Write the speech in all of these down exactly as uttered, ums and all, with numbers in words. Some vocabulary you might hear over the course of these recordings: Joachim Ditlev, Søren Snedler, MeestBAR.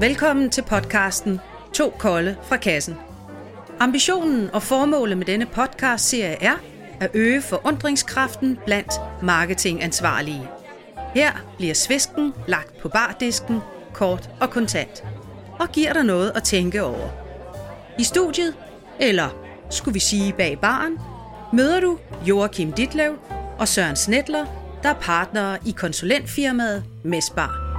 Velkommen til podcasten To kolde fra kassen. Ambitionen og formålet med denne podcastserie er at øge forundringskraften blandt marketingansvarlige. Her bliver svisken lagt på bardisken, kort og kontant, og giver dig noget at tænke over. I studiet, eller skulle vi sige bag baren, møder du Joachim Ditlev og Søren Snedler, der er partnere i konsulentfirmaet MeestBAR.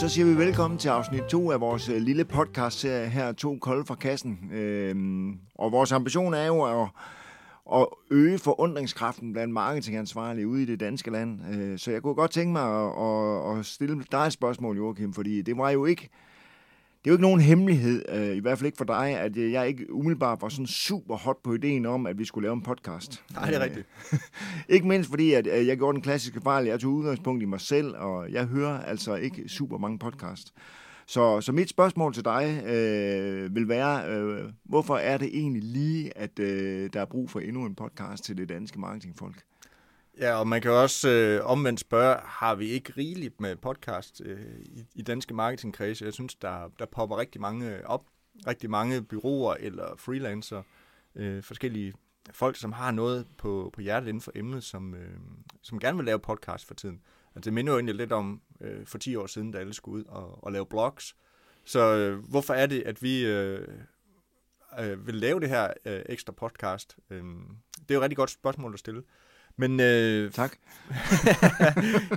Så siger vi velkommen til afsnit to af vores lille podcastserie her, To kolde fra kassen. Øhm, og vores ambition er jo at, at øge forundringskraften blandt marketingansvarlige ude i det danske land. Øh, så jeg kunne godt tænke mig at, at, at stille dig et spørgsmål, Joachim, fordi det var jo ikke, det er jo ikke nogen hemmelighed, øh, i hvert fald ikke for dig, at jeg ikke umiddelbart var sådan super hot på ideen om, at vi skulle lave en podcast. Nej, det er rigtigt. Øh, ikke mindst fordi, at øh, jeg gjorde den klassiske fejl. Jeg tog udgangspunkt i mig selv, og jeg hører altså ikke super mange podcasts. Så, så mit spørgsmål til dig øh, vil være, øh, hvorfor er det egentlig lige, at øh, der er brug for endnu en podcast til det danske marketingfolk? Ja, og man kan også øh, omvendt spørge, har vi ikke rigeligt med podcast øh, i, i danske marketingkredse? Jeg synes, der, der popper rigtig mange op, rigtig mange bureauer eller freelancer, øh, forskellige folk, som har noget på, på hjertet inden for emnet, som, øh, som gerne vil lave podcast for tiden. Altså, det minder jo egentlig lidt om øh, for ti år siden, da alle skulle ud og, og lave blogs. Så øh, hvorfor er det, at vi øh, øh, vil lave det her øh, ekstra podcast? Øh, det er jo et rigtig godt spørgsmål at stille. Men, øh, tak.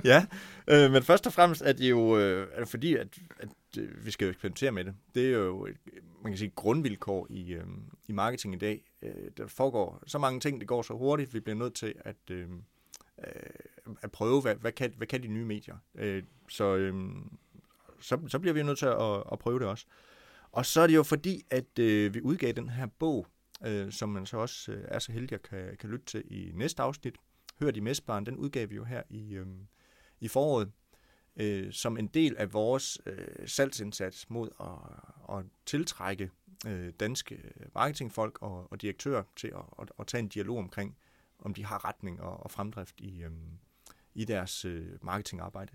ja, øh, men først og fremmest er det jo øh, er det fordi, at, at øh, vi skal jo eksperimentere med det. Det er jo et, man kan sige, grundvilkår i, øh, i marketing i dag. Øh, der foregår så mange ting, det går så hurtigt, vi bliver nødt til at, øh, at prøve, hvad, hvad, kan, hvad kan de nye medier. Øh, så, øh, så, så bliver vi nødt til at, at prøve det også. Og så er det jo fordi, at øh, vi udgav den her bog, øh, som man så også øh, er så heldig at kan, kan lytte til i næste afsnit. Hørt i MeestBAR'en, den udgav vi jo her i, øh, i foråret, øh, som en del af vores øh, salgsindsats mod at, at tiltrække øh, danske marketingfolk og, og direktører til at, at, at tage en dialog omkring, om de har retning og, og fremdrift i, øh, i deres øh, marketingarbejde.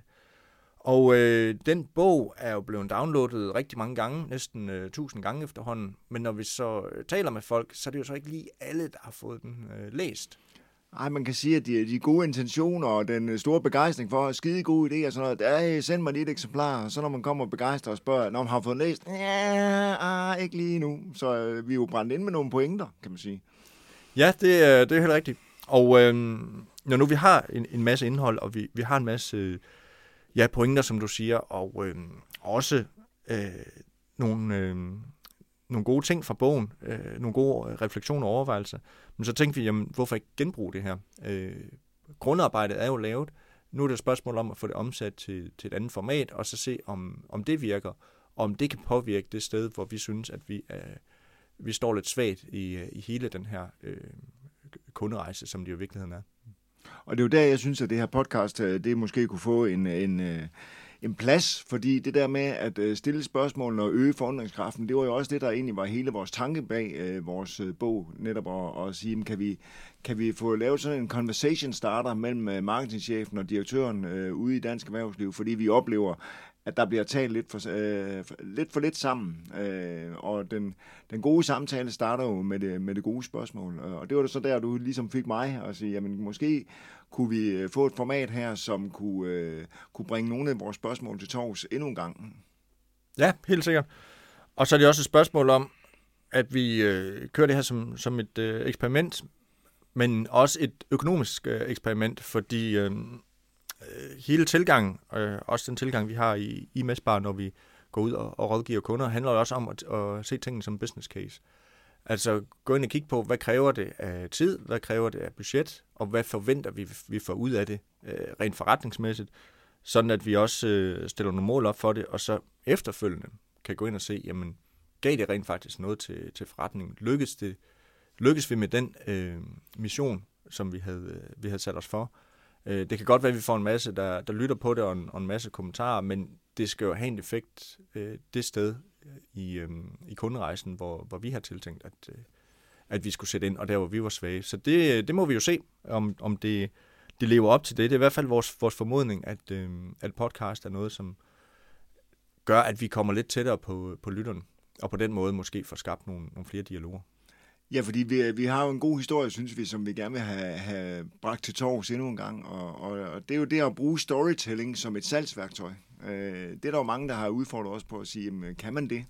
Og øh, den bog er jo blevet downloadet rigtig mange gange, næsten øh, tusind gange efterhånden, men når vi så taler med folk, så er det jo så ikke lige alle, der har fået den øh, læst. Ej, man kan sige, at de, de gode intentioner og den store begejstring for skide gode idéer og sådan noget, send mig lige et eksemplar, og så når man kommer og begejstrer og spørger, når man har fået læst, ja, ah, ikke lige nu. Så øh, vi er jo brændt ind med nogle pointer, kan man sige. Ja, det, det er helt rigtigt. Og øh, når nu vi har en, en masse indhold, og vi, vi har en masse ja, pointer, som du siger, og øh, også øh, nogle... Øh, nogle gode ting fra bogen, øh, nogle gode refleksioner og overvejelser, men så tænkte vi, jamen, hvorfor ikke genbruge det her? Øh, grundarbejdet er jo lavet. Nu er det et spørgsmål om at få det omsat til, til et andet format, og så se, om, om det virker, og om det kan påvirke det sted, hvor vi synes, at vi, øh, vi står lidt svagt i, i hele den her øh, kunderejse, som det jo i virkeligheden er. Og det er jo der, jeg synes, at det her podcast, det måske kunne få en... en øh en plads, fordi det der med at stille spørgsmålene og øge forundringskraften, det var jo også det, der egentlig var hele vores tanke bag øh, vores bog, netop at, at sige, kan vi, kan vi få lavet sådan en conversation starter mellem marketingchefen og direktøren øh, ude i dansk erhvervsliv, fordi vi oplever, at der bliver talt lidt for, øh, lidt, for lidt sammen, øh, og den, den gode samtale starter jo med det, med det gode spørgsmål, og det var det så der, du ligesom fik mig at sige, jamen måske kunne vi få et format her, som kunne, øh, kunne bringe nogle af vores spørgsmål til torvs endnu en gang. Ja, helt sikkert. Og så er det også et spørgsmål om, at vi øh, kører det her som, som et øh, eksperiment, men også et økonomisk øh, eksperiment, fordi øh, hele tilgangen, øh, også den tilgang, vi har i, i MeestBAR, når vi går ud og, og rådgiver kunder, handler også om at, at se tingene som business case. Altså gå ind og kigge på, hvad kræver det af tid, hvad kræver det af budget, og hvad forventer vi, vi får ud af det øh, rent forretningsmæssigt, sådan at vi også øh, stiller nogle mål op for det, og så efterfølgende kan gå ind og se, jamen gav det rent faktisk noget til, til forretningen? Lykkes det, lykkes vi med den øh, mission, som vi havde, øh, vi havde sat os for? Øh, det kan godt være, at vi får en masse, der, der lytter på det, og en, og en masse kommentarer, men det skal jo have en effekt øh, det sted, I, øh, i kunderejsen, hvor, hvor vi har tiltænkt, at, øh, at vi skulle sætte ind, og der, hvor vi var svage. Så det, det må vi jo se, om, om det, det lever op til det. Det er i hvert fald vores, vores formodning, at, øh, at podcast er noget, som gør, at vi kommer lidt tættere på, på lytterne, og på den måde måske får skabt nogle, nogle flere dialoger. Ja, fordi vi, vi har jo en god historie, synes vi, som vi gerne vil have, have bragt til torvs endnu en gang, og, og, og det er jo det at bruge storytelling som et salgsværktøj. Øh, det er der jo mange, der har udfordret os på at sige, jamen, kan man det?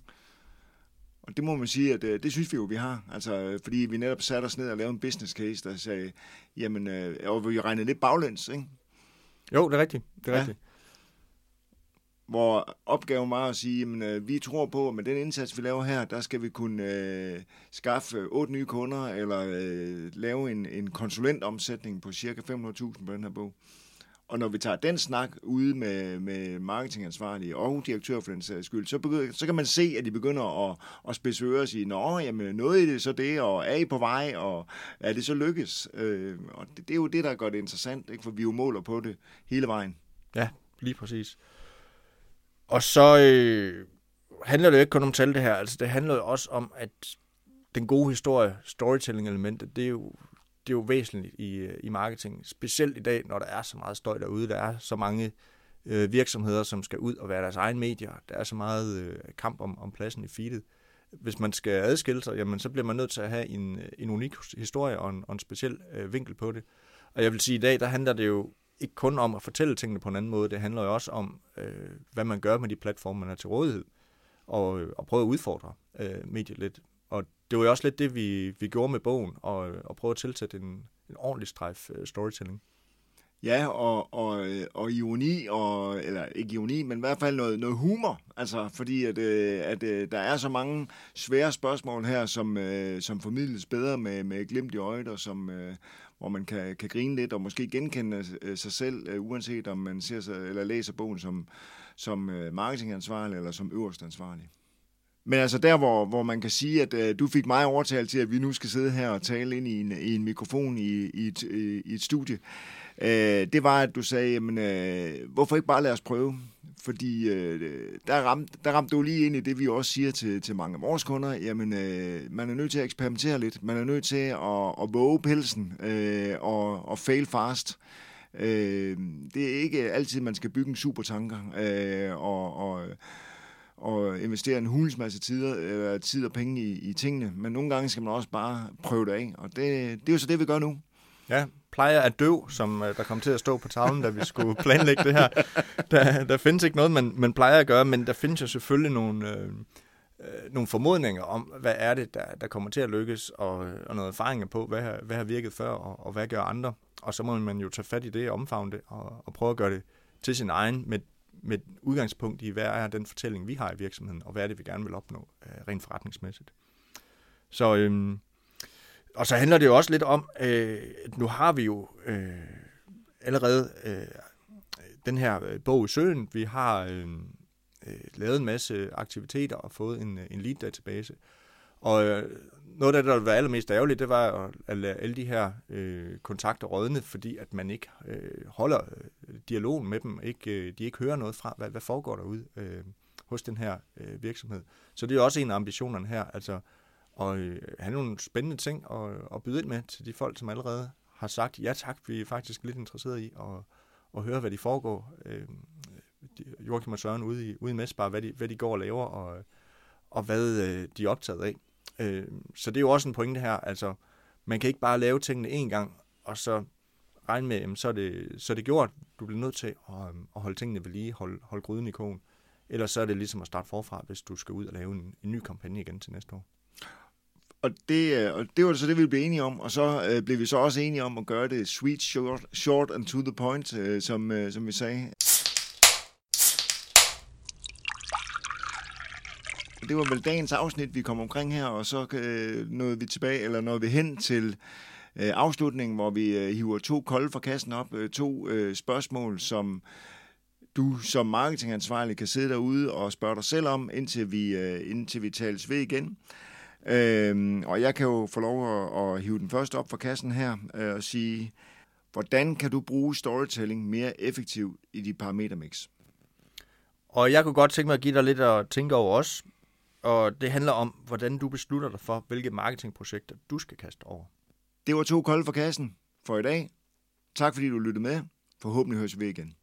Og det må man sige, at øh, det synes vi jo, vi har. Altså, fordi vi netop satte os ned og lavede en business case, der sagde, jamen, øh, og vi regnede lidt baglæns, ikke? Jo, det er rigtigt, det er ja. rigtigt. Hvor opgaven var at sige, jamen, øh, vi tror på, at med den indsats, vi laver her, der skal vi kunne øh, skaffe otte nye kunder, eller øh, lave en, en konsulentomsætning på cirka fem hundrede tusind på den her bog. Og når vi tager den snak ude med, med marketingansvarlige og direktør for den sags skyld, så, begynder, så kan man se, at de begynder at, at spidse ører og sige, nå, jamen, noget i det så det, og er I på vej, og er det så lykkes? Øh, og det, det er jo det, der gør det interessant, ikke? For vi jo måler på det hele vejen. Ja, lige præcis. Og så øh, handler det jo ikke kun om tal, det her. Altså, det handler jo også om, at den gode historie, storytelling-elementet, det er jo, det er jo væsentligt i, i marketing. Specielt i dag, når der er så meget støj derude. Der er så mange øh, virksomheder, som skal ud og være deres egen medier. Der er så meget øh, kamp om, om pladsen i feedet. Hvis man skal adskille sig, jamen, så bliver man nødt til at have en, en unik historie og en, og en speciel øh, vinkel på det. Og jeg vil sige, at i dag, der handler det jo ikke kun om at fortælle tingene på en anden måde, det handler jo også om, øh, hvad man gør med de platforme, man har til rådighed, og, og prøve at udfordre øh, mediet lidt. Og det var jo også lidt det, vi, vi gjorde med bogen, og, og prøve at tilsætte en, en ordentlig strejf øh, storytelling. Ja, og, og, og ironi, og, eller ikke ironi, men i hvert fald noget, noget humor, altså fordi at, at, at der er så mange svære spørgsmål her, som, som formidles bedre med, med glimt i øjet, og som, hvor man kan, kan grine lidt, og måske genkende sig selv, uanset om man ser sig, eller læser bogen som, som marketingansvarlig, eller som øverstansvarlig. Men altså der, hvor, hvor man kan sige, at øh, du fik mig overtalt til, at vi nu skal sidde her og tale ind i en, i en mikrofon i, i, et, i et studie, øh, det var, at du sagde, jamen, øh, hvorfor ikke bare lade os prøve? Fordi øh, der ramte der ramte du lige ind i det, vi også siger til, til mange af vores kunder, jamen, øh, man er nødt til at eksperimentere lidt, man er nødt til at, at våge pelsen øh, og, og fail fast. Øh, det er ikke altid, man skal bygge en supertanker øh, og... og og investere en hulens masse tider, tid og penge i, i tingene. Men nogle gange skal man også bare prøve det af, og det, det er jo så det, vi gør nu. Ja, plejer at døv, som der kom til at stå på tavlen, da vi skulle planlægge det her. Der, der findes ikke noget, man, man plejer at gøre, men der findes jo selvfølgelig nogle, øh, nogle formodninger om, hvad er det, der, der kommer til at lykkes, og, og noget erfaringer på, hvad, hvad har virket før, og, og hvad gør andre. Og så må man jo tage fat i det, omfavne det, og, og prøve at gøre det til sin egen med med udgangspunkt i, hvad er den fortælling, vi har i virksomheden, og hvad er det, vi gerne vil opnå rent forretningsmæssigt. Så, øhm, og så handler det jo også lidt om, øh, at nu har vi jo øh, allerede øh, den her bog i søen, vi har øh, øh, lavet en masse aktiviteter og fået en, en lead-database, og øh, noget af det, der var allermest ærgerligt, det var at lade alle de her øh, kontakter rådne, fordi at man ikke øh, holder dialogen med dem, ikke, øh, de ikke hører noget fra, hvad, hvad foregår derude øh, hos den her øh, virksomhed. Så det er også en af ambitionerne her, altså at øh, have nogle spændende ting og, og byde ind med til de folk, som allerede har sagt, ja tak, vi er faktisk lidt interesserede i at, at høre, hvad de foregår. Øh, Joachim og Søren ude i, ude i MeestBAR, hvad de, hvad de går og laver, og, og hvad øh, de er optaget af. Så det er jo også en pointe her, altså man kan ikke bare lave tingene en gang, og så regne med, så er det, så er det gjort. Du bliver nødt til at, at holde tingene ved lige, holde, holde gryden i kogen. Ellers så er det ligesom at starte forfra, hvis du skal ud og lave en, en ny kampagne igen til næste år. Og det, og det var så det, vi blev enige om, og så øh, blev vi så også enige om at gøre det sweet, short, short and to the point, øh, som, øh, som vi sagde. Det var vel dagens afsnit, vi kom omkring her, og så øh, nåede vi tilbage, eller nåede vi hen til øh, afslutningen, hvor vi øh, hiver to kolde fra kassen op, øh, to øh, spørgsmål, som du som marketingansvarlig kan sidde derude og spørge dig selv om, indtil vi, øh, indtil vi tales ved igen. Øh, og jeg kan jo få lov at, at hive den første op fra kassen her øh, og sige, hvordan kan du bruge storytelling mere effektivt i dit parametermix? Og jeg kunne godt tænke mig at give dig lidt at tænke over også. Og det handler om, hvordan du beslutter dig for, hvilke marketingprojekter du skal kaste over. Det var to kolde fra kassen for i dag. Tak fordi du lyttede med. Forhåbentlig høres vi igen.